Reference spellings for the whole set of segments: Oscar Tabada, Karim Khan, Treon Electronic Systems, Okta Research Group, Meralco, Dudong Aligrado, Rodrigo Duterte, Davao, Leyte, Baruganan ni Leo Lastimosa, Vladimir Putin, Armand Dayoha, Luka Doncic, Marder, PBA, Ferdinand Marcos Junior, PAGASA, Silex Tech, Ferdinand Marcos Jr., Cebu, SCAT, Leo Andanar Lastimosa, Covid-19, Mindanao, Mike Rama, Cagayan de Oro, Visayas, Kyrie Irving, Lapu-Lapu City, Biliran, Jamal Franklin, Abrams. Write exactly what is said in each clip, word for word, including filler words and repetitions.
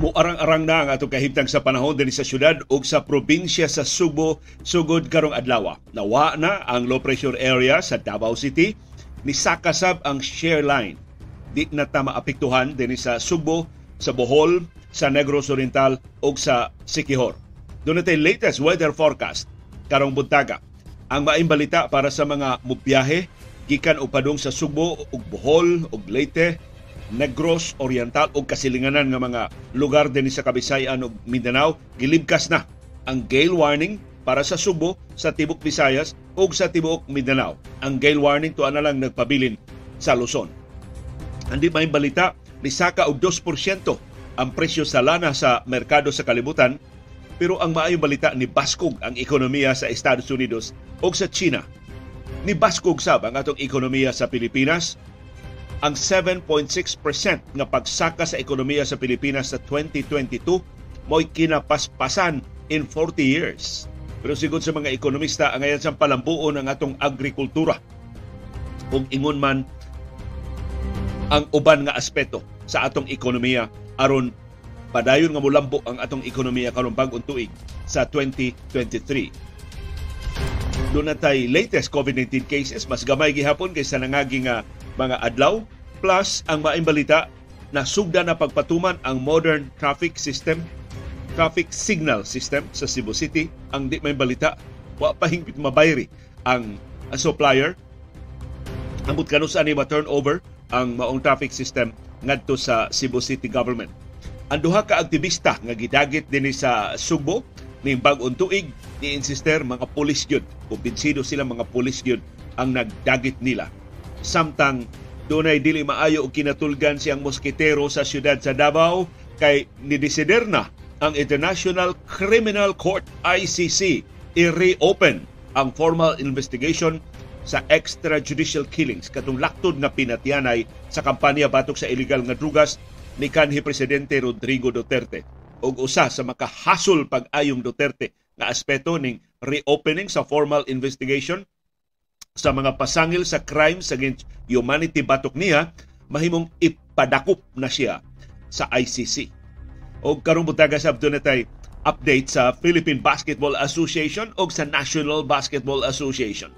Muarang-arang na ang atong kahimtang sa panahon din sa syudad o sa probinsya sa Cebu sugod karong adlaw. Nawa na ang low pressure area sa Davao City. Nisakasab ang share line. Di na ta maapektuhan din sa Cebu, sa Bohol, sa Negros Oriental o sa Siquijor. Doon natin latest weather forecast karong buntaga. Ang maimbalita para sa mga mubiyahe, gikan o padung sa Cebu o Bohol o Leyte, Negros Oriental o kasilinganan ng mga lugar din sa Kabisayan o Mindanao, gilibkas na ang gale warning para sa Cebu, sa Tibuok Visayas o sa Tibuok Mindanao. Ang gale warning tuwa na lang nagpabilin sa Luzon. Hindi may balita, nisaka o two percent ang presyo sa lana sa merkado sa kalibutan, pero ang maayong balita ni Baskog ang ekonomiya sa Estados Unidos o sa China. Ni Baskog sab ang atong ekonomiya sa Pilipinas. Ang seven point six percent na pagsaka sa ekonomiya sa Pilipinas sa twenty twenty-two mo'y kinapaspasan in forty years. Pero sigon sa mga ekonomista, ang ayan sa palambuon ang atong agrikultura. Kung ingon man ang uban nga aspeto sa atong ekonomiya, aron padayon nga mulambo ang atong ekonomiya karong bag-ong tuig sa twenty twenty-three. Doon na tayo latest COVID nineteen cases, mas gamay gihapon kaysa nangaging uh, mga adlaw. Plus, ang maimbalita na sugda na pagpatuman ang modern traffic system, traffic signal system sa Cebu City. Ang di maimbalita, wa pahingpit mabayri ang uh, supplier. Ambot kanusan ni ma-turnover ang maong traffic system ngadto sa Cebu City Government. Ang duha ka aktivista nga gidagit dinhi sa Cebu ni bag-ong tuig, ni-insister mga pulis yun. Kumpinsido sila mga pulis yun ang nagdagit nila. Samtang dunay dili maayo og kinatulgan siyang moskitero sa siyudad sa Davao kay nidesider na ang International Criminal Court I C C i-reopen ang formal investigation sa extrajudicial killings katong laktod nga pinatianay sa kampanya batok sa illegal nga drugas ni kanhi Presidente Rodrigo Duterte. Og usa sa makahasol pag-ayong Duterte na aspeto ning reopening sa formal investigation sa mga pasangil sa crimes against humanity batok niya, mahimong ipadakop na siya sa I C C. Og karong buntaga sa abdon natay update sa Philippine Basketball Association og sa National Basketball Association.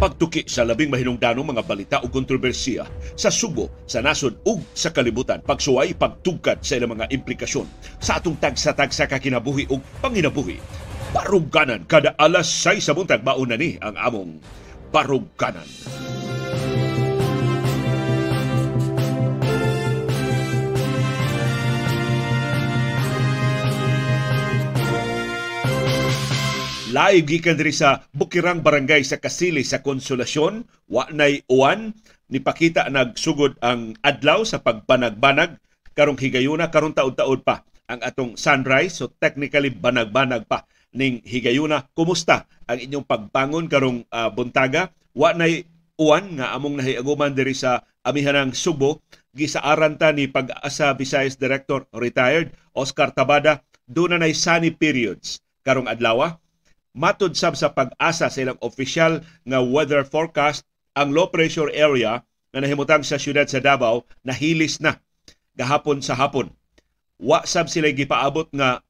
Pagtuki sa labing mahinungdanong mga balita o kontrobersiya sa Cebu, sa nasod ug sa kalibutan, pagsuway, pagtugkad sa ilang mga implikasyon sa atong tagsa-tagsa kakinabuhi o panginabuhi. Baruganan kada alas sais sa buntag, mauna ni ang among Baruganan. Live gikan diri sa Bukirang Barangay sa Kasili sa Konsolasyon, wa nay uwan, nipakita nagsugod ang adlaw sa pagbanag-banag karong higayuna, karong taud-taud pa ang atong sunrise, so technically banag-banag pa ning higayuna. Kumusta ang inyong pagbangon karong uh, buntaga? Wa nay uwan nga among nahiaguman diri sa amihanang Cebu, gisaaran ta ni PAGASA Visayas Director retired Oscar Tabada, do na nay sunny periods karong adlaw. Matod sab sa PAGASA sa ilang official nga weather forecast, ang low pressure area na nahimutang sa siyudad sa Davao nahilis na gahapon sa hapon. Wa sab sila gipaabot nga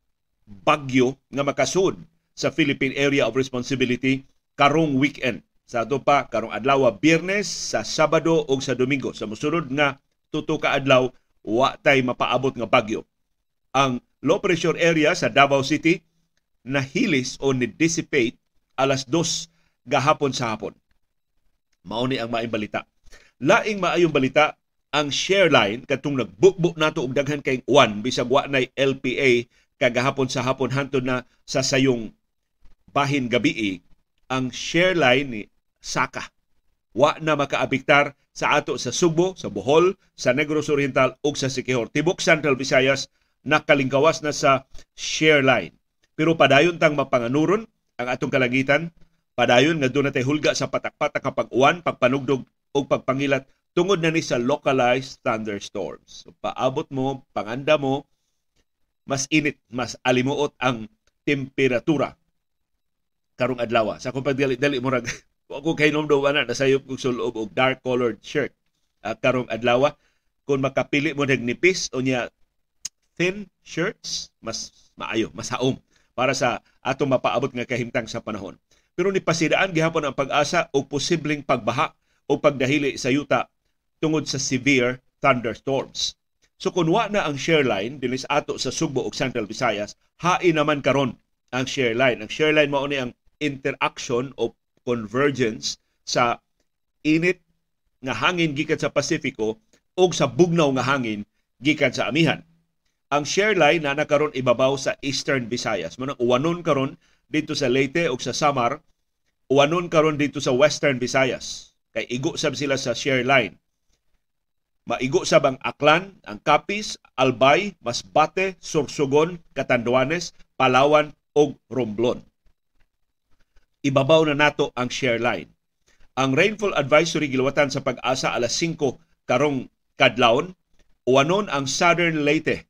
bagyo nga makasud sa Philippine Area of Responsibility karong weekend. Sa ato pa karong adlaw, Biyernes, sa Sabado ug sa Domingo. Sa mosunod nga tuto ka adlaw wa tay mapaabot nga bagyo. Ang low pressure area sa Davao City nahilis o ni-dissipate alas dos gahapon sa hapon. Mauni ang maayong balita. Laing maayong balita ang share line katong nagbukbuk nato og daghan kay uwan bisag wa nay L P A kagahapon sa hapon hantod na sa sayong bahin gabii, ang share line ni saka wa na makaabiktar sa ato sa Cebu, sa Bohol, sa Negros Oriental ug sa Siquijor. Tibuok Central Visayas nakalingkawas na sa share line. Pero padayon tang mapanganuron ang atong kalangitan, padayon nga doon natay hulga sa patak-patak kapag uwan, pagpanugdog o pagpangilat tungod na ni sa localized thunderstorms. So, paabot mo, panganda mo, mas init, mas alimuot ang temperatura karong adlaw. Sa akong pagdali-dali mo rag, ako kay nomdowana, nasayop kong sulob og dark-colored shirt uh, karong adlaw. Kung makapili mo nag nipis o niya thin shirts, mas maayo, mas haom para sa ato mapaabot nga kahimtang sa panahon. Pero nipasidaan gihapon ang PAGASA o posibleng pagbaha o pagdahili sa yuta tungod sa severe thunderstorms. So kung wa na ang share line dinis ato sa Cebu ug Central Visayas, hain naman karon ang share line. Ang share line mao ni ang interaction o convergence sa init nga hangin gikan sa Pasifiko o sa bugnaw nga hangin gikan sa amihan. Ang share line na nakaroon ibabaw sa Eastern Visayas. Manang uwanon karon dito sa Leyte o sa Samar, uwanon karon dito sa Western Visayas. Kay igo sab sila sa share line. Maigo sab ang Aklan, ang Capiz, Albay, Masbate, Sorsogon, Catanduanes, Palawan o Romblon. Ibabaw na nato ang share line. Ang rainfall advisory gilawatan sa PAGASA alas singko karong kadlawon. Uwanon ang Southern Leyte,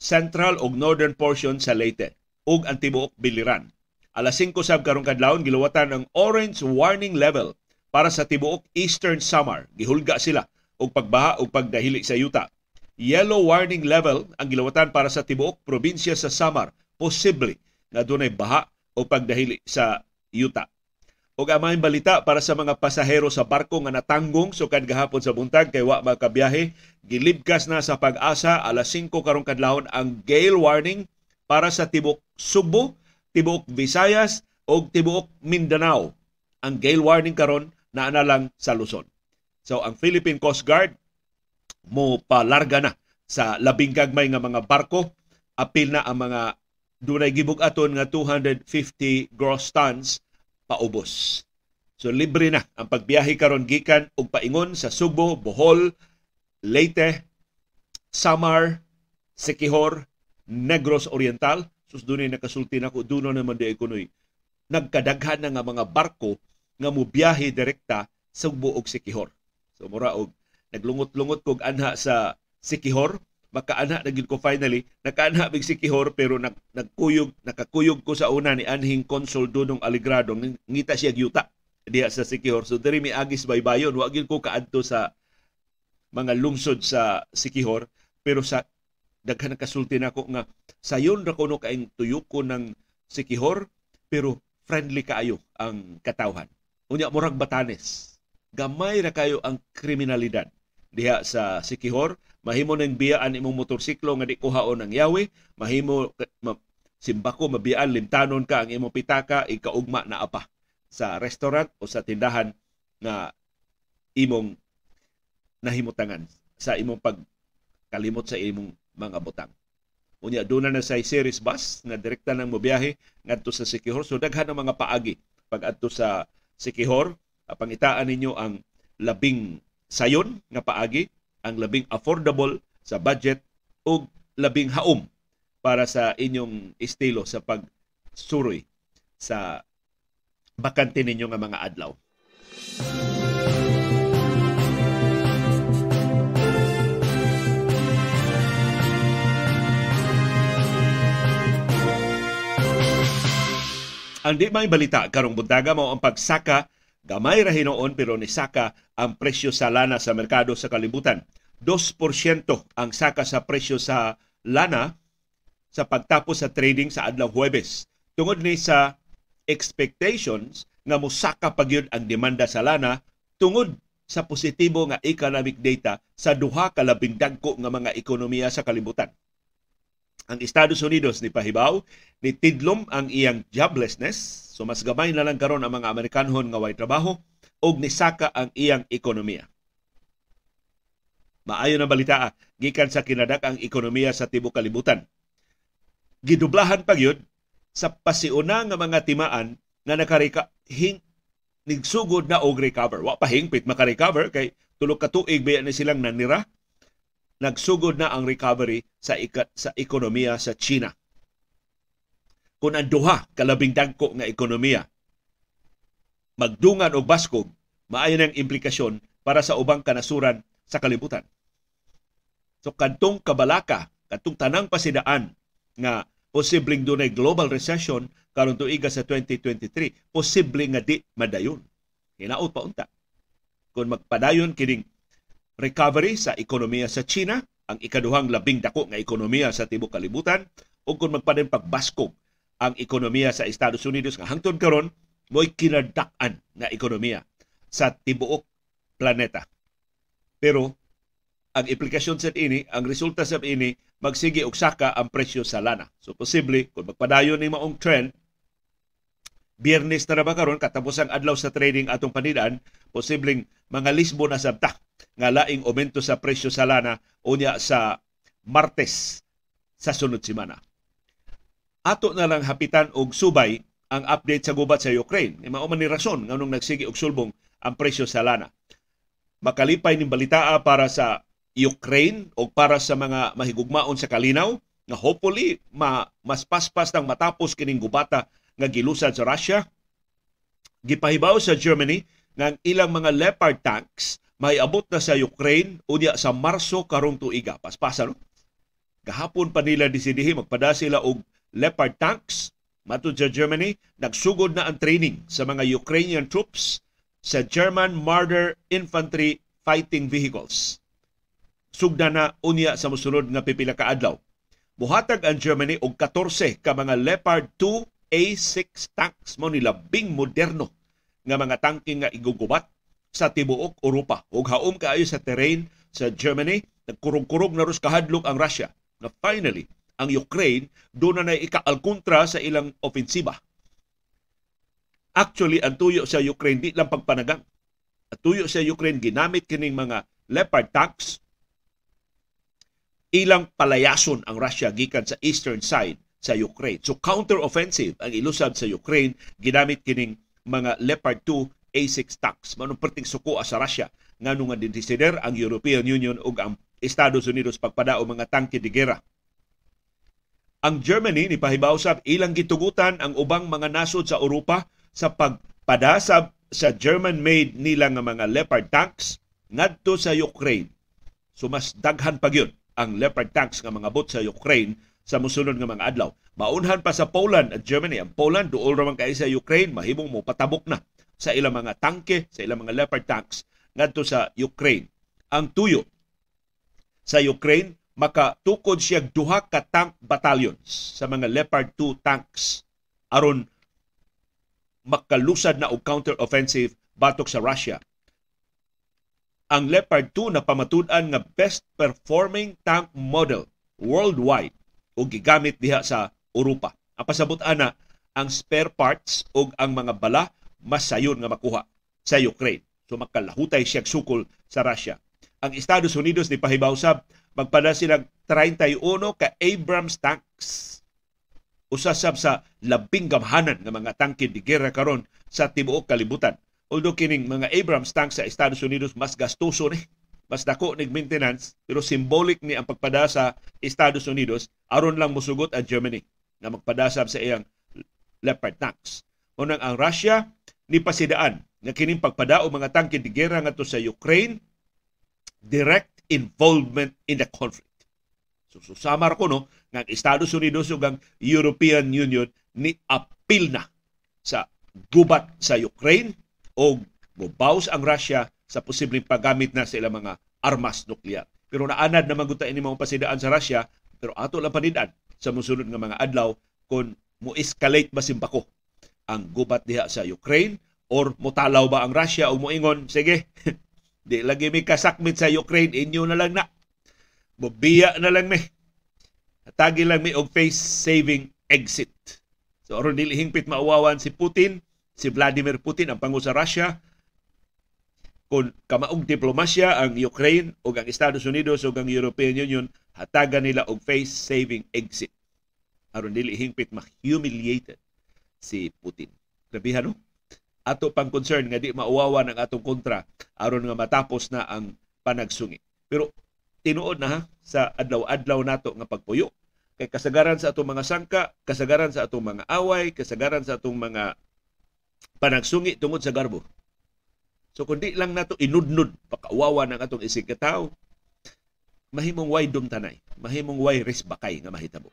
central o northern portion sa Leyte ug ang tibuok Biliran. Alas singko sab karong kadlawon gilawatan ang orange warning level para sa tibuok Eastern Samar. Gihulga sila og pagbaha og pagdahili sa yuta. Yellow warning level ang gilawatan para sa tibuok probinsya sa Samar, posible na dunay baha o pagdahili sa yuta. Og amang balita para sa mga pasahero sa barko nga natanggong sukad gahapon sa buntag kay wa makabiyahe, gilibkas na sa PAGASA alas singko karong kadlawon ang gale warning para sa tibuok Cebu, tibuok Visayas og tibuok Mindanao. Ang gale warning karon naa na lang sa Luzon. So ang Philippine Coast Guard mo palarga na sa labing gagmay nga mga barko, apil na ang mga dunay gibug-aton nga two hundred fifty gross tons paubos. So libre na ang pagbiyahe karon gikan og paingon sa Cebu, Bohol, Leyte, Samar, Siquijor, Negros Oriental. Sus dunay nakasulti nako duno naman di kunoy. Nagkadaghan na nga mga barko nga mobiyahe direkta sa Cebu ug Siquijor. So mura og naglungot-lungot kog anha sa Siquijor, makaanha na gid ko finally, nakaanha big Siquijor pero nag nagkuyog nakakuyog ko sa una ni anhing Consul Dudong Aligrado, ngita siya gyuta diha sa Siquijor. So diri miagis baybayon, wa gid ko kaadto sa mga lungsod sa Siquijor, pero sa daghan nakasulti nako nga sayon ra kuno kaing tuyoko ng Siquijor pero friendly kaayo ang katawhan. Unya murag Batanes, gamay ra kayo ang kriminalidad diha sa Siquijor. Mahimo nang biyaan imong motorsiklo nga di kuhaon ang yawi, mahimo ma, simbako mabiyaan limtanon ka ang imong pitaka ikaugma na apa sa restaurant o sa tindahan na imong nahimutangan sa imong pagkalimot sa imong mga butang. Unya do na say series bus na direkta nang mobiyahe ngadto sa Siquijor. So daghan ang mga paagi pagadto sa Siquijor. Pangitaan ninyo ang labing sayon nga paagi, ang labing affordable sa budget o labing haom para sa inyong estilo sa pagsuroy sa bakante ninyo nga mga adlaw. Ang di may balita karong buntaga mao ang pagsaka. Gamay ra hinoon pero ni saka ang presyo sa lana sa merkado sa kalibutan. two porsyento ang saka sa presyo sa lana sa pagtapos sa trading sa adlaw Huwebes. Tungod ni sa expectations nga mosaka pagyud ang demanda sa lana tungod sa positibo nga economic data sa duha ka labing dagko nga mga ekonomiya sa kalibutan. Ang Estados Unidos ni pahibaw ni tidlom ang iyang joblessness. So mas gamay na lang karon ang mga Amerikanhon nga way trabaho og nisaka ang iyang ekonomiya. Maayo na balita gikan sa kinadak ang ekonomiya sa tibuok kalibutan. Gidublahan pagyud sa pasiuna nga mga timaan nga nakareka hing nigsugod na og recover. Wa pa hingpit makarecover kay tulo ka tuig biya ni silang nanira. Nagsugod na ang recovery sa ik- sa ekonomiya sa China. Kung ang duha kalabing dagko nga ekonomiya magdungan o baskog, maayon ang implikasyon para sa ubang kanasuran sa kalibutan. So kadtong kabalaka, kadtong tanang pasidaan nga posibleng dunay global recession karon tuiga sa twenty twenty-three, posibleng nga di madayon. Hinaot paunta. Kung magpadayon kining recovery sa ekonomiya sa China ang ikaduhang labing dako nga ekonomiya sa tibuok kalibutan ug kun magpaden pagbaskog ang ekonomiya sa Estados Unidos nga hangtod karon mo'y kinadak-an nga ekonomiya sa tibuok planeta. Pero ang implikasyon sa ini, ang resulta sa ini, magsige og saka ang presyo sa lana. So posible kung magpadayon ni maong trend, Biyernes na ba karon katapos ang adlaw sa trading atong panidaan, posibleng mga lisbo na sabta nga laing aumento sa presyo sa lana unya sa Martes sa sunod semana. Ato na lang hapitan og subay ang update sa gubat sa Ukraine. May mao man ni rason nganong nagsige og sulbong ang presyo sa lana. Makalipay ning balitaa para sa Ukraine o para sa mga mahigugmaon sa kalinaw na hopefully ma, mas paspas ng matapos kining gubata nga gilusan sa Russia. Gipahibaw sa Germany ng ilang mga Leopard tanks may abot na sa Ukraine unya sa Marso karong tuiga. Paspasan, no? Kahapon pa nila disidihin magpada sila og Leopard tanks. Matod sa Germany, nagsugod na ang training sa mga Ukrainian troops sa German Marder Infantry Fighting Vehicles. Sugda na unya sa mosunod nga pipila ka adlaw. Buhatag ang Germany og katorse ka mga Leopard two A six tanks, mo ni labing moderno nga mga tanke nga igugubat sa tibuok Europa. Og haom kaayo sa terrain sa Germany, nagkurog-kurog na rus kahadlok ang Russia. Na finally, ang Ukraine doon na ikaalkontra sa ilang ofensiba. Actually, ang tuyo sa Ukraine di lang pagpanagang. Ang tuyo sa Ukraine ginamit kining mga Leopard tanks. Ilang palayason ang Russia gikan sa eastern side sa Ukraine. So counter-offensive ang ilusad sa Ukraine ginamit kining mga Leopard two A six tanks. Manong perting suko sa Russia nganong nga disider ang European Union ug ang Estados Unidos pagpadao mga tanke de gera. Ang Germany ni pahibaw sab ilang gitugutan ang ubang mga nasod sa Europa sa pagpadasab sa German-made nila nga mga Leopard tanks ngadto sa Ukraine. So mas daghan pa gyud ang Leopard tanks nga mga bot sa Ukraine sa mosunod nga mga adlaw. Maunhan pa sa Poland at Germany. Ang Poland duol ra man kay sa Ukraine, mahimong mo patabok na sa ilang mga tanke, sa ilang mga Leopard tanks ngadto sa Ukraine. Ang tuyo sa Ukraine makatukod siya duha ka tank battalions sa mga Leopard two tanks aron makalusad na og counter-offensive batok sa Russia. Ang Leopard two na pamatud-an nga best performing tank model worldwide o gigamit diha sa Europa. Ang pasabot-an na ang spare parts o ang mga bala mas sayon nga makuha sa Ukraine. So makalahutay siya sukol sa Russia. Ang Estados Unidos ni pahibaw sab magpada silang thirty-one ka Abrams tanks. Usasab sa labing gamhanan ng mga tanke de gera karon sa tibuok kalibutan. Although kining mga Abrams tanks sa Estados Unidos mas gastuso ni, mas dako ning maintenance, pero symbolic ni ang pagpada sa Estados Unidos aron lang mosugot ang Germany na magpadasab sa iyang Leopard tanks. Unang ang Russia ni pasidaan nga kining pagpadao mga tanke de gera ngadto sa Ukraine direct involvement in the conflict. So susamar ko no, ng Estados Unidos ug ang European Union ni apil na sa gubat sa Ukraine o gubaws ang Russia sa posibleng paggamit na sa ilang mga armas nuklear. Pero naanad na magutain ni mga pasidaan sa Russia, pero ato lang panidaan sa musunod ng mga adlaw kung mo-escalate ba simbako ang gubat diha sa Ukraine or mutalaw ba ang Russia o moingon, sige, di lagi may kasakmit sa Ukraine, inyo na lang na. Bubiya na lang may. Tagi lang may og face-saving exit. So, aron dili hingpit mauwawan si Putin, si Vladimir Putin, ang pangu sa Russia. Kung kamaog diplomasya ang Ukraine o ang Estados Unidos o ang European Union, hatagan nila og face-saving exit. Aron dili hingpit ma-humiliated si Putin. Grabihan, no? Ato pang concern nga di mauwawan ang atong kontra aron nga matapos na ang panagsungi. Pero tinuod na ha, sa adlaw-adlaw nato nga pagpuyo kay kasagaran sa atong mga sangka, kasagaran sa atong mga away, kasagaran sa atong mga panagsungi tungod sa garbo. So kundi lang nato inudnud pakauwawan ang atong isig kataw, mahimong way dumtanay, mahimong way risbakay nga mahitabo.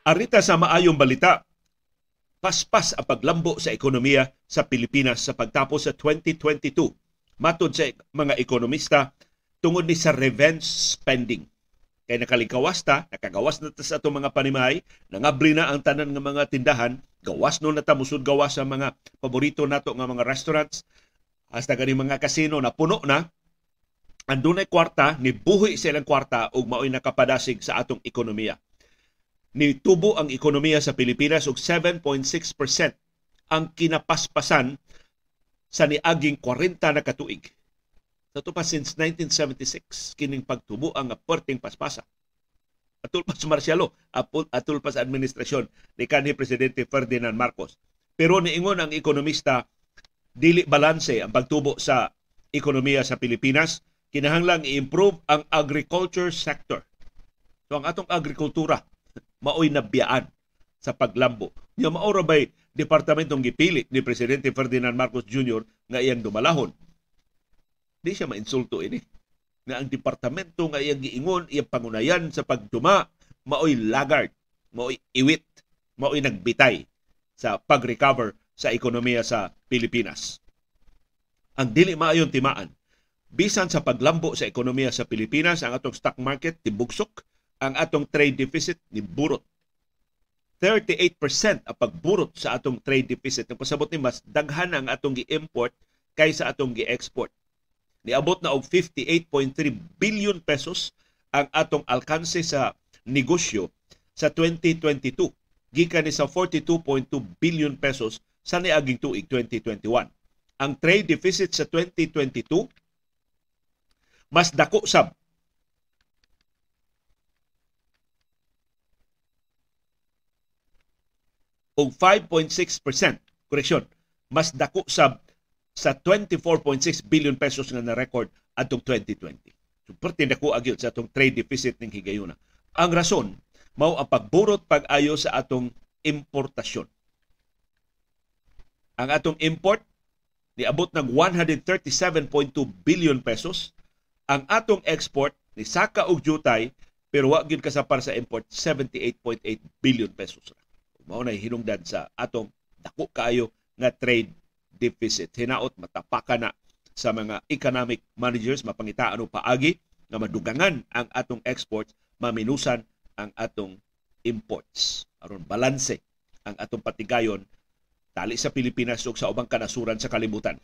Arita sa maayong balita, paspas ang paglambo sa ekonomiya sa Pilipinas sa pagtapos sa twenty twenty-two. Matod sa mga ekonomista, tungod ni sa revenge spending. Kaya nakalingkawas ta, nakagawas na ta sa itong mga panimahay, nangabri na ang tanan ng mga tindahan, gawas no na ta, musud gawas sa mga paborito nato nga mga restaurants, hasta gani mga kasino na puno na, andunay kwarta, ni buhi silang kwarta o maoy nakapadasig sa atong ekonomiya. Nitubo ang ekonomiya sa Pilipinas og seven point six percent ang kinapaspasan sa niaging forty na katuig. Ito pa since nineteen seventy-six, kining pagtubo ang perting paspasa. Atul pa sa Marcialo, atul pa sa administrasyon ni kanhi Presidente Ferdinand Marcos. Pero niingon ang ekonomista, dili balanse ang pagtubo sa ekonomiya sa Pilipinas. Kinahanglang i-improve ang agriculture sector. So ang atong agrikultura, maoy nabiyaan sa paglambo. Yung maura ba'y departamentong gipili ni Presidente Ferdinand Marcos Junior nga iyang dumalahon? Di siya mainsulto ini na ang departamento nga iyang giingon, iyang pangunayan sa pagduma, maoy laggard, maoy iwit, maoy nagbitay sa pag-recover sa ekonomiya sa Pilipinas. Ang dili maayon timaan, bisan sa paglambo sa ekonomiya sa Pilipinas, ang atong stock market tibugsok, ang atong trade deficit ni burot. thirty-eight percent ang pagburot sa atong trade deficit. Ang pasabot ni mas daghan ang atong gi-import kaysa atong gi-export. Niabot na og fifty-eight point three billion pesos ang atong alkanse sa negosyo sa twenty twenty-two. Gikan ni sa forty-two point two billion pesos sa niaging tuig twenty twenty-one. Ang trade deficit sa twenty twenty-two mas dako sab og five point six percent. Correction, mas dako sab sa twenty-four point six billion pesos nga na-record atong twenty twenty. So, perti dako agil sa atong trade deficit ning higayuna. Ang rason, mao ang pagburot pag-ayo sa atong importasyon. Ang atong import, niabot ng one hundred thirty-seven point two billion pesos. Ang atong export, ni saka og jutay, pero wa gid kasapar sa import, seventy-eight point eight billion pesos. Mao na hinungdan sa atong dako kaayo nga trade deficit. Hinaot matapakan na sa mga economic managers, mapangitaan o paagi na madugangan ang atong exports, maminusan ang atong imports. Aron balanse ang atong patigayon tali sa Pilipinas ug sa ubang kanasuran sa kalibutan.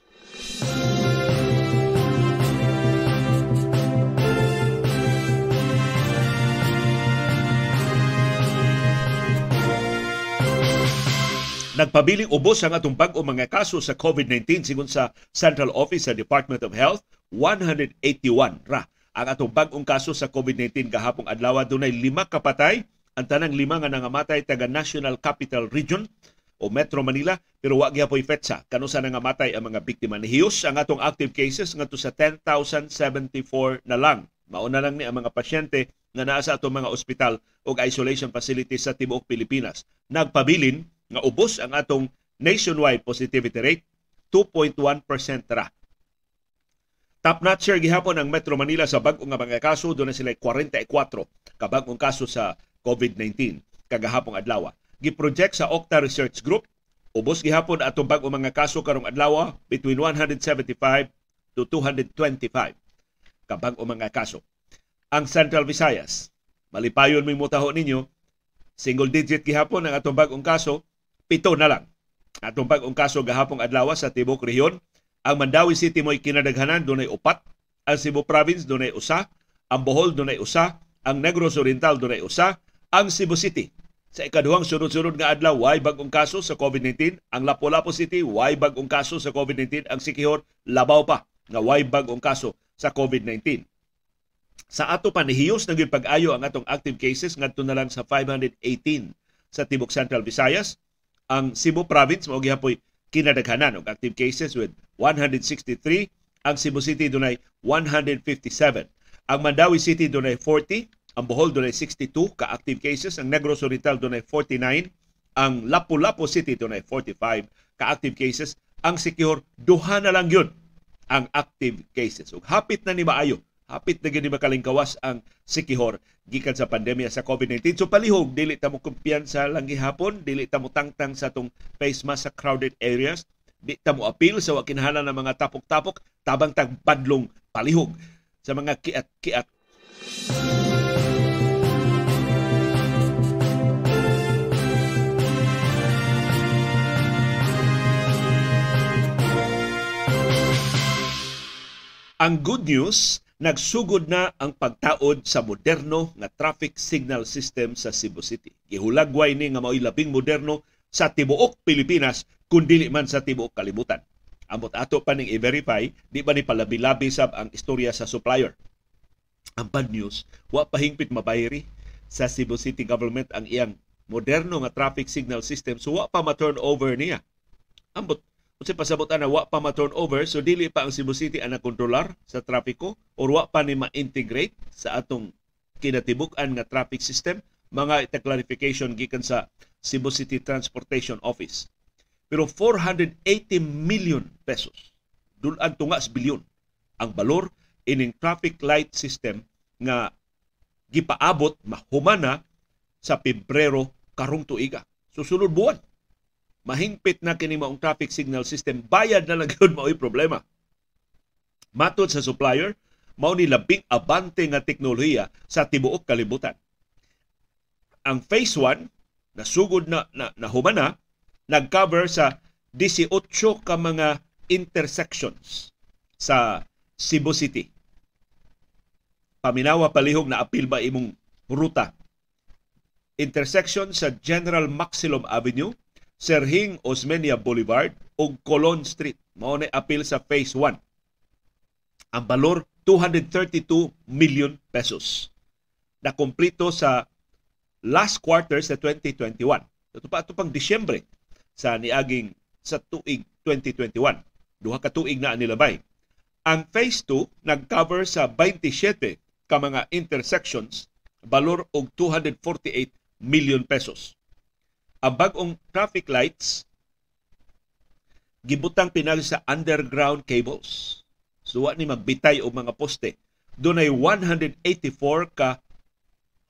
Nagpabiling ubos ang atong bag-o mga kaso sa COVID nineteen sigon sa Central Office sa Department of Health, one hundred eighty-one ra ang atong bag-ong kaso sa COVID nineteen gahapong adlaw. Dunay lima kapatay, ang tanang lima nga nangamatay taga National Capital Region o Metro Manila, pero wa gyapoy petsa kanu sa nangamatay ang mga biktima. Nihiyos ang atong active cases ngadto sa ten thousand seventy-four na lang. Mauna lang ni ang mga pasyente nga naa sa atong mga ospital o isolation facilities sa tibuok Pilipinas. Nagpabilin nga ubos ang atong nationwide positivity rate, two point one percent ra. Top-notcher gihapon ang Metro Manila sa bag-ong mga kaso. Doon na sila forty-four ka bag-ong kaso sa COVID nineteen kagahapong adlaw. Giproject sa Okta Research Group, ubos gihapon atong bag-ong mga kaso karong adlaw between one hundred seventy-five to two hundred twenty-five ka bag-ong mga kaso. Ang Central Visayas, malipayon may mutaho ninyo, single digit gihapon ang atong bag-ong kaso, pito na lang. Atong bag-ong kaso gahapong adlaw sa tibuok rehiyon. Ang Mandawi City mo'y kinadaghanan, dunay upat. Ang Cebu Province, dunay usa. Ang Bohol, dunay usa. Ang Negros Oriental, dunay usa. Ang Cebu City, sa ikaduhang sunod-sunod nga adlaw, way bag-ong kaso sa COVID nineteen. Ang Lapu-Lapu City, way bag-ong kaso sa COVID nineteen. Ang Siquijor, labaw pa nga way bag-ong kaso sa COVID nineteen. Sa ato pa, nihiyos naging pag-ayo ang atong active cases ngadto na lang sa five hundred eighteen sa tibuok Central Visayas. Ang Cebu Province mao gihapoy kinadaghanan og active cases with one hundred sixty-three. Ang Cebu City dunay one hundred fifty-seven. Ang Mandawi City dunay forty. Ang Bohol dunay sixty-two ka active cases. Ang Negros Oriental dunay forty-nine. Ang Lapu-Lapu City dunay forty-five ka active cases. Ang Siquijor duha na lang yun ang active cases. Ug hapit na ni maayo Hapit na gani makalingkawas ang sikihor gikan sa pandemya sa covid nineteen. So palihog, dili ta mo kumpiyansa lang gihapon, dili ta mo tangtang sa tong face mask sa crowded areas, dili ta mo appeal sa wakinhala ng mga tapok-tapok, tabang tagpadlong palihog sa mga kiat-kiat. Ang good news, nagsugod na ang pagtaod sa moderno nga traffic signal system sa Cebu City. Gihulagway ni nga mao'y labing moderno sa tibuok Pilipinas kun dili man sa tibuok kalibutan. Amot ato pa ning i-verify, di ba ni palabi-labi sab ang istorya sa supplier. Ang bad news, wa pahingpit mabayri sa Cebu City government ang iyang moderno nga traffic signal system, so wa pa ma-turn over niya. Ambot kasi pasabutan na wa pa ma-turnover, so dili pa ang Cebu City ang nakontrolar sa trapiko or wa pa ni ma-integrate sa atong kinatibukan nga traffic system, mga ita-clarification gikan sa Cebu City Transportation Office. Pero four hundred eighty million pesos, dulan tungas bilyon, ang balor ining traffic light system nga gipaabot mahumana sa Pebrero karong tuiga. Susunod buwan. Mahingpit na kini maong traffic signal system, bayad na lang yun mao'y problema. Matod sa supplier, mao ni labing abante nga teknolohiya sa tibuok kalibutan. Ang phase one, nasugod na, na, na humana, nag-cover sa eighteen ka mga intersections sa Cebu City. Paminawa palihog na apil ba imong ruta. Intersection sa General Maximum Avenue, Serhing Osmeña Boulevard o Colon Street. Mao ni apil sa phase one. Ang balor, two hundred thirty-two million pesos. Nakumpleto sa last quarter sa twenty twenty-one. Ito pa ito pang Disyembre sa niaging sa tuig twenty twenty-one. Duha ka tuig na nilabay. Ang phase two nag-cover sa twenty-seven ka mga intersections, balor og two hundred forty-eight million pesos. Ang bagong traffic lights, gibutang pinali sa underground cables. So, wa ni magbitay o mga poste. Doon ay one hundred eighty-four ka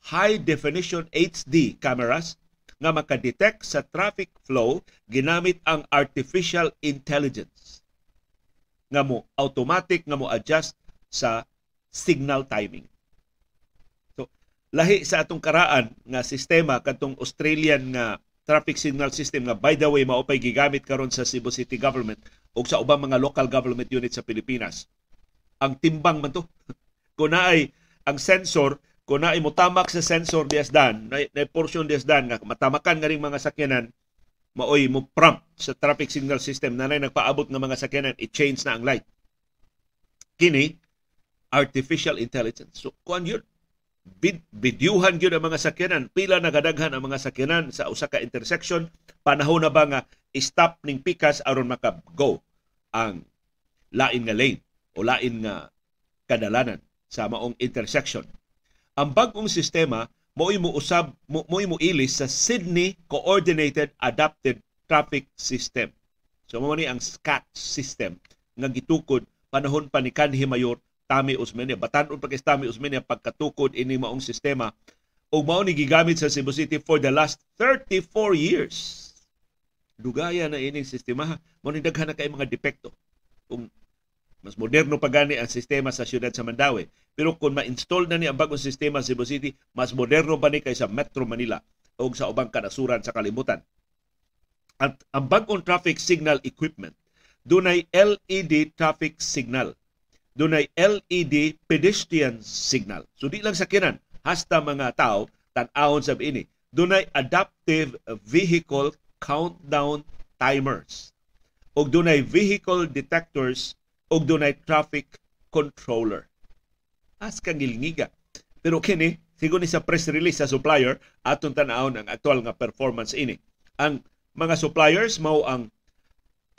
high-definition H D cameras nga makadetect sa traffic flow ginamit ang artificial intelligence. Nga mo automatic, nga mo adjust sa signal timing. So, lahi sa atong karaan nga sistema, katong Australian nga traffic signal system nga by the way maupay gigamit karon sa Cebu City government o sa ubang mga local government unit sa Pilipinas. Ang timbang man to. Kung naay ang sensor, kung naay mutamak sa sensor diasdan, na, na portion diasdan nga matamakan nga ring mga sakyanan, maoy mo prompt sa traffic signal system nanay nagpaabot ng mga sakyanan, i-change na ang light. Kini artificial intelligence. So kung yun, Bid- bidyuhan gyud ang mga sakyanan, pila nagadaghan ang mga sakyanan sa usa ka intersection, panahon na ba nga stop ning pikas aron maka-go ang lain nga lane o lain nga kadalanan sa maong intersection. Ang bag-ong sistema mo'y muusab, mo'y muilis sa Sydney Coordinated Adapted Traffic System. So mao ni ang SCAT system nga gitukod panahon pa ni Kanhi Mayor Tami Osmeña. Batan-on pa kay Tami Osmeña pagkatukod ini maong sistema o mao ni gigamit sa Cebu City for the last thirty-four years. Dugaya na ining sistema. Mao ni daghan na kay mga depekto. Kung mas moderno pa gani ang sistema sa siyudad sa Mandaue, pero kung ma-install na ni ang bagong sistema sa Cebu City, mas moderno pa ni kaysa Metro Manila o sa ubang kanasuran sa kalibutan. At ang bagong traffic signal equipment, dunay L E D traffic signal. Doon ay L E D pedestrian signal. So, di lang sakyanan. Hasta mga tao, tan-ahon sabi ini. Doon ay adaptive vehicle countdown timers. O doon ay vehicle detectors. O doon ay traffic controller. As kang ilngiga. Pero kini, siguro ni sa press release sa supplier, atong tan-ahon ang aktual nga performance ini. Ang mga suppliers, mao ang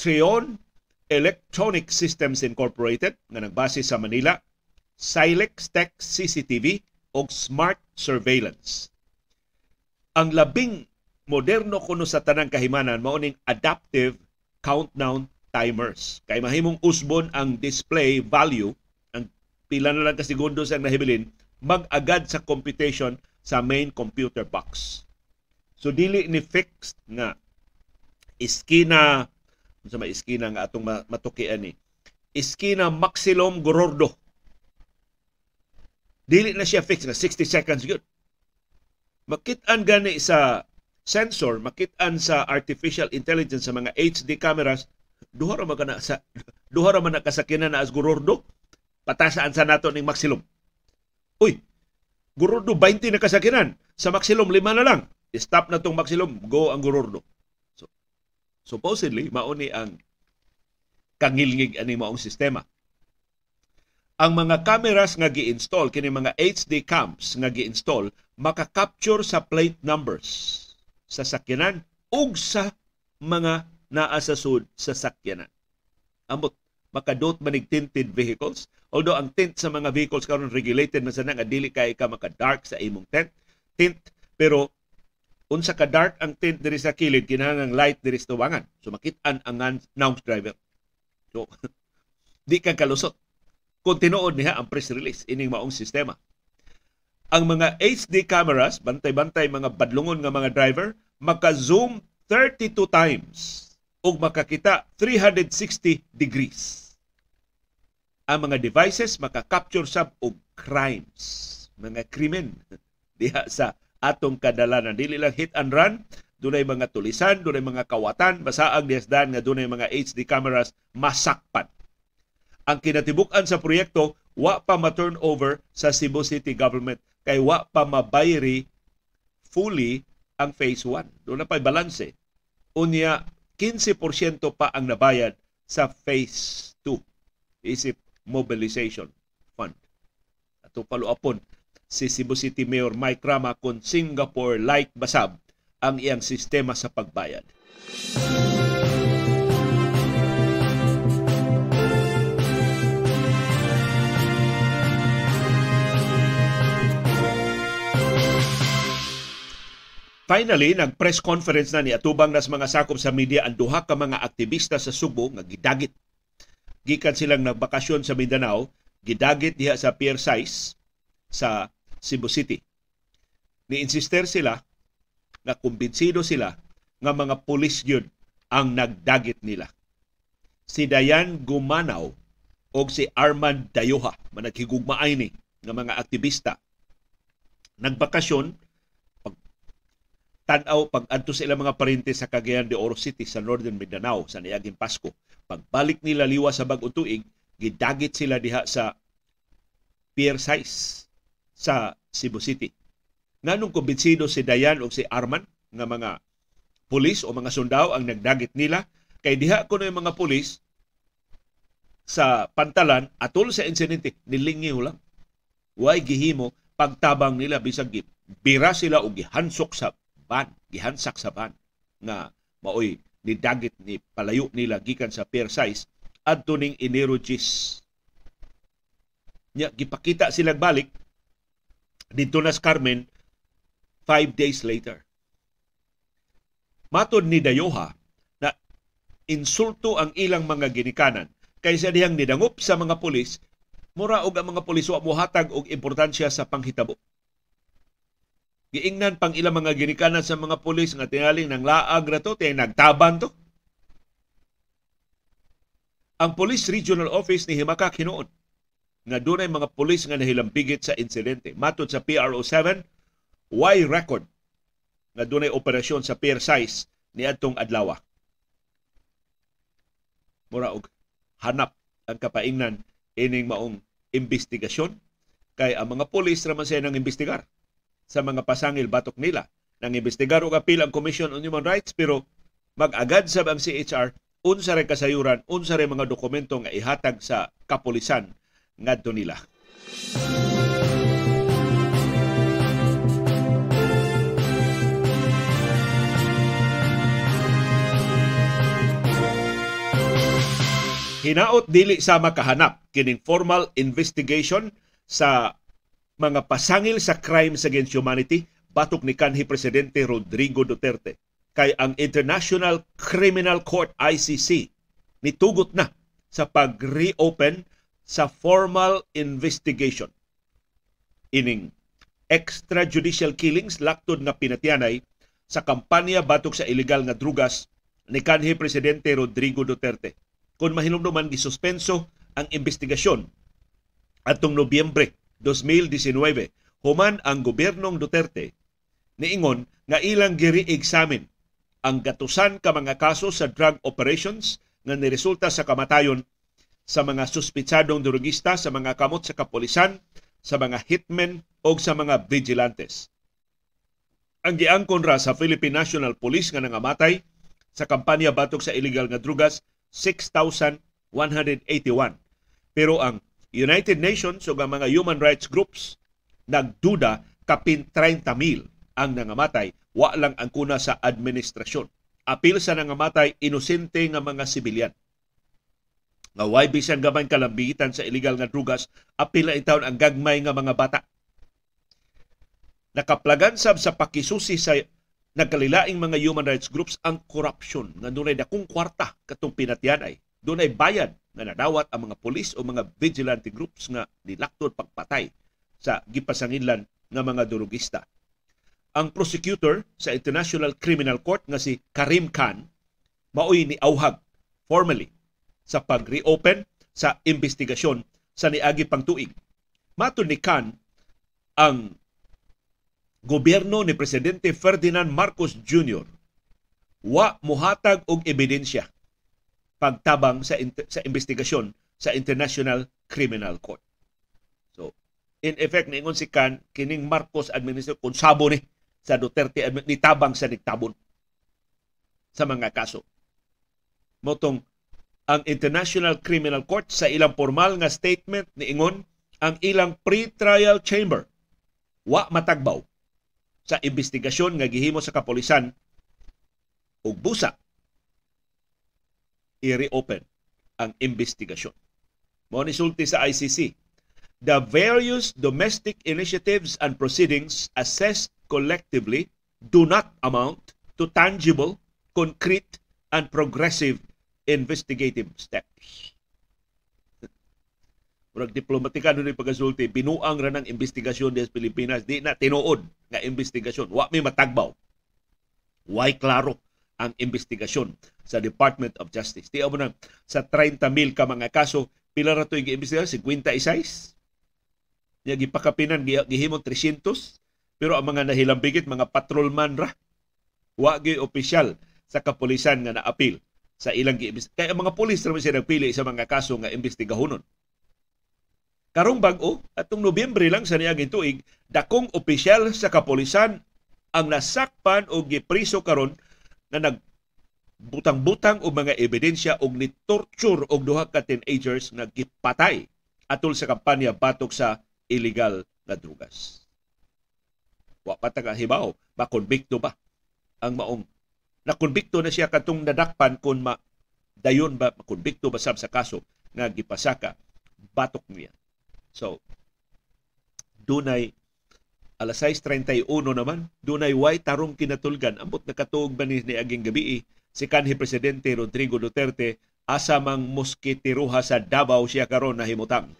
Treon Electronic Systems Incorporated nga nagbase sa Manila, Silex Tech C C T V o Smart Surveillance. Ang labing moderno kuno sa tanang kahimanan mao ning adaptive countdown timers. Kay mahimong usbon ang display value, ang pila na lang kasigundo sa nahibilin, mag-agad sa computation sa main computer box. So dili ni fixed na iskina, sa may iskina nga atong matukian ni, iskina maximum gorordo. Dili na siya fixed na sixty seconds yun. Makit-an gani sa sensor, makit-an sa artificial intelligence sa mga H D cameras, duha ra man kana sa duha ra man nakasakinan na as gorordo, patasaan sa nato ning maximum. Uy, gorordo twenty na kasakinan. Sa maximum lima na lang. Stop na tong maximum, go ang gorordo. So supposedly mauni ang kangilngig ani maong sistema. Ang mga cameras nga gi-install kini mga H D cams nga gi-install maka-capture sa plate numbers sa sakyanan ug sa mga naa sa sud sa sakyanan. Ambot makadot manig tinted vehicles. Although ang tint sa mga vehicles karon regulated na sana nga dili kay ka maka-dark sa imong tent, tint, pero unsa ka dark ang tint diri sa kilid kinahanglan light diri sa tubangan. So makit-an ang announce driver. So di ka kalusot. Kung tinuod niya ang press release, ining maong sistema. Ang mga H D cameras, bantay-bantay mga badlungon nga mga driver, maka-zoom thirty-two times o makakita three hundred sixty degrees. Ang mga devices maka-capture sab og crimes, mga krimen diha sa atong kadalanan. Dili lang hit and run, dunay mga tulisan, dunay mga kawatan, basaag diasdan nga dunay mga H D cameras masakpan. Ang kinatibuk-an sa proyekto, wa pa ma-turnover sa Cebu City Government. Kay wa pa mabayri fully ang Phase one. Doon na pa'y balanse. Unya, fifteen percent pa ang nabayad sa Phase two. Isip Mobilization Fund. Ato paluapon si Cebu City Mayor Mike Rama kung Singapore-like basab ang iyang sistema sa pagbayad. Finally, nag-press conference na ni atubang nas mga sakop sa media ang duha ka mga aktivista sa Cebu nga gidagit. Gikan silang nagbakasyon sa Mindanao, gidagit diha sa Pier Sais sa Cebu City. Ni-insister sila na kumbinsido sila nga mga pulis yun ang nagdagit nila. Si Dayan Gumanaw o si Armand Dayoha, managhigugmaay ni ng mga aktivista, nagbakasyon tanaw pag-adto sa ilang mga parente sa Cagayan de Oro City sa Northern Mindanao sa niaging Pasko. Pagbalik nila liwa sa bag-ong tuig, gidagit sila diha sa Pier Sais sa Cebu City. Nganong kumbinsido si Dayan o si Arman nga mga pulis o mga sundao ang nagdagit nila, kay diha kuno yung mga pulis sa pantalan atol sa insidente nilingiw lang. Way gihimo pagtabang nila bisag bira sila og gihansok sa ban, gihansak sa ban nga maoy ni dagit ni palayo nila gikan sa Pier Sais adto ning Enerogis. Nya gipakita sila balik dito nas Carmen five days later. Matod ni Dayoha na insulto ang ilang mga ginikanan kaysa dihang nidangup sa mga pulis, mura og ang mga pulis wa mohatag og importansya sa panghitabo. Giingnan pang ilang mga ginikanan sa mga pulis nga tinaling ng laag na to, tinang nagtaban to. Ang Police Regional Office ni Himaka hinoon na doon ay mga pulis nga nahilambigit sa insidente. Matod sa P R O seven, why record na doon ay operasyon sa Pier Sais ni atong adlawa. Muraog, hanap ang kapaingnan ining maong investigasyon kay ang mga pulis raman siya nang investigar sa mga pasangil batok nila. Nang imbestigar o kapil ang Commission on Human Rights, pero mag-agad sab ang C H R unsa ray kasayuran, unsa ray mga dokumento nga ihatag sa kapulisan ngadto nila. Hinaot dili sa makahanap kining formal investigation sa mga pasangil sa crimes against humanity batok ni kanhi Presidente Rodrigo Duterte. Kay ang International Criminal Court I C C nitugot na sa pag-reopen sa formal investigation. Ining extrajudicial killings laktod na pinatianay sa kampanya batok sa ilegal nga drugas ni kanhi Presidente Rodrigo Duterte. Kung mahinumduman gisuspenso ang investigasyon atong Nobyembre two mil diecinueve, human ang gobernong Duterte niingon nga ilang giri-examine ang gatusan ka mga kaso sa drug operations nga niresulta sa kamatayon sa mga suspitsadong drugista, sa mga kamot sa kapulisan, sa mga hitmen o sa mga vigilantes. Ang giangkon ra sa Philippine National Police nga nangamatay sa kampanya batok sa illegal nga drugas six thousand one hundred eighty-one. Pero ang United Nations o ang mga human rights groups nagduda kapin thirty mil ang nangamatay, wa lang ang kuna sa administrasyon. Apil sa nangamatay inosente nga mga sibilyan. Nga way bisan gamay kalambigitan sa illegal nga drugas, apil na itawon ang gagmay nga mga bata. Nakaplagansab sa pakisusi sa nagkalilaing mga human rights groups ang korupsyon nga dunay dakong kwarta katong pinatianay. Dunay bayad nga nadawat ang mga polis o mga vigilante groups nga nilaktod pagpatay sa gipasanginlan nga mga drugista. Ang prosecutor sa International Criminal Court nga si Karim Khan maoy niauhag formally sa pag-reopen sa investigasyon sa niagi pang tuig. Matud ni Khan, ang gobyerno ni Presidente Ferdinand Marcos Junior wa muhatag og ebidensya pagtabang sa in- sa investigasyon sa International Criminal Court. So, in effect, niingon si Khan, kining Marcos administration kun sabo ni sa Duterte ni tabang sa nagtabon sa mga kaso. Motong ang International Criminal Court sa ilang formal nga statement niingon ang ilang pre-trial chamber wa matagbaw sa investigasyon nga gihimo sa kapulisan ug busa i-reopen ang investigasyon. Mao ni sulti sa I C C. The various domestic initiatives and proceedings assessed collectively do not amount to tangible, concrete, and progressive investigative steps. Murag diplomatika nun yung pagkasulti, binuang ranang investigasyon des Pilipinas, di na tinuod nga investigasyon. Wa may matagbaw. Why klaro ang investigasyon sa Department of Justice. Di mo na, sa thirty mil ka mga kaso, pila rato yung investigasyon, fifty-six. Yung ipakapinan, gihimong three hundred. Pero ang mga nahilambigit, mga patrolman ra, wa gyud opisyal sa kapulisan nga naapil sa ilang giimbestiga. Kaya ang mga pulis naman siya nagpili sa mga kaso nga imbestigahonon. Karong bag-o, atong Nobyembre lang sa niaging tuig, dakong opisyal sa kapulisan ang nasakpan o gipriso karon na nagbutang-butang o mga ebidensya o ni-torture o duha ka teenagers na gipatay atol sa kampanya batok sa illegal na drugas. Wa pa tagahibaw, makonbikto ba ang maong nakonbikto na siya katong nadakpan kung ma dayon ba makonbikto ba sab sa kaso nga gipasaka batok niya. So dunay alas sais trenta y uno naman, dunay way tarong kinatulgan ambot nakatuog ba ni aging gabi si kanhi Presidente Rodrigo Duterte asa mang moskiteruha sa Davao siya karon na himutang.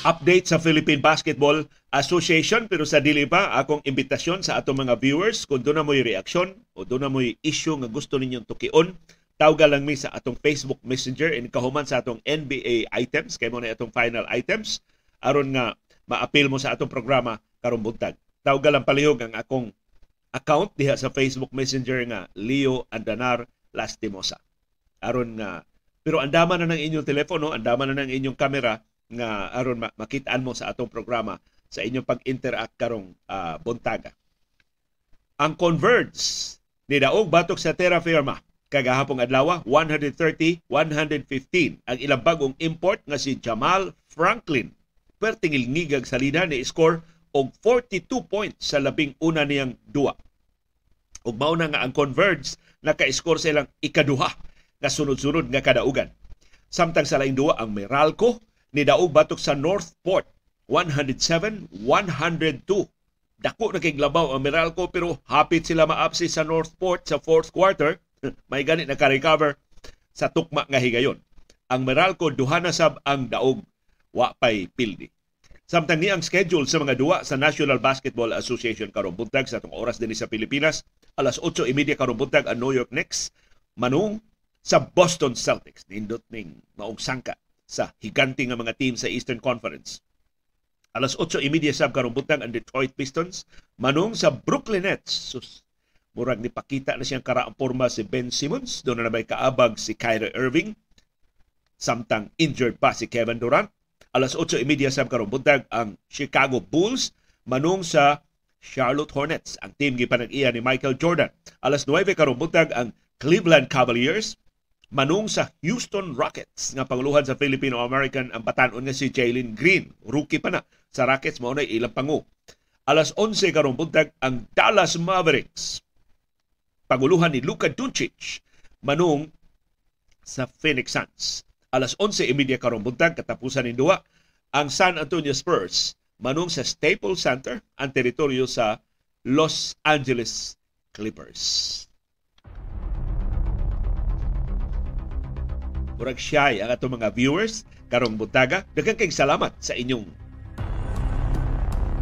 Update sa Philippine Basketball Association, pero sa dili pa akong imbitasyon sa atong mga viewers kung doon na mo'y reaksyon o doon na mo'y issue nga gusto ninyong tukion, tawag lang mi sa atong Facebook Messenger and kahuman sa atong N B A items kay mo na atong final items aron nga maapil mo sa atong programa karong buntag. Tawag lang palihog ang akong account diha sa Facebook Messenger nga Leo Andanar Lastimosa. Aron nga pero andama na ng inyong telepono, andama na ng inyong camera nga aron makitaan mo sa atong programa sa inyong pag-interact karong uh, buntaga. Ang Converge ni daog batok sa Terra Firma kagahapong adlaw one thirty to one fifteen ang ilang bagong import nga si Jamal Franklin. Pertingil ngigag salida ni score og forty-two points sa labing una niyang duwa. Ug mao na nga ang Converge naka-score sa ilang ikaduha na sunod-sunod nga kadaugan. Samtang sa laing duwa ang Meralco ni daog batok sa Northport one oh seven to one oh two Dako na kiglabaw ang Meralco pero hapit sila maapsi sa Northport sa fourth quarter. May ganit na ka-recover sa tukma nga higayon. Ang Meralco duha na sab ang daog, wa pay pildi. Samtang ni ang schedule sa mga duwa sa National Basketball Association karong buntag sa atong oras din sa Pilipinas, alas otso y media karong buntag ang New York Knicks manung sa Boston Celtics. Nindot ning maong sangka sa higanting nga mga team sa Eastern Conference. alas otso y media sab karong buntag ang Detroit Pistons manung sa Brooklyn Nets. Sus, murag ni pakita na siyang karaang porma si Ben Simmons, doon na nabay kaabag si Kyrie Irving, samtang injured pa si Kevin Durant. alas otso y media sab karong buntag ang Chicago Bulls manung sa Charlotte Hornets, ang team gipanag-iya ni Michael Jordan. alas nuwebe karong buntag ang Cleveland Cavaliers manung sa Houston Rockets nga panguluhan sa Filipino-American ang batan-on nga si Jalen Green, rookie pa na sa Rockets, mao na ilang pangu. alas onse karong buntag ang Dallas Mavericks, panguluhan ni Luka Doncic manung sa Phoenix Suns. alas onse y media karong buntag katapusan ni duwa ang San Antonio Spurs manung sa Staples Center, ang teritoryo sa Los Angeles Clippers. Murag siya'y ang atong mga viewers karong buntaga. Daghang kayong salamat sa inyong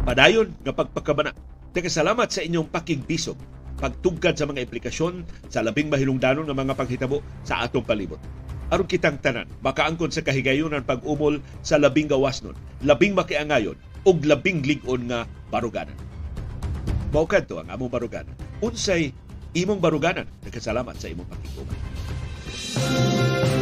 padayon nga pagpakabana. Daghang salamat sa inyong pakigbisog, pagtugad sa mga implikasyon sa labing mahilungdanon ng mga paghitabo sa atong palibot. Aron kitang tanan, makaangkon sa kahigayunan pag-umol sa labing gawasnon, labing makiangayon, o labing lig-on nga baruganan. Maukad to ang among baruganan. Unsay imong baruganan. Nagkasalamat sa imong pakiguman.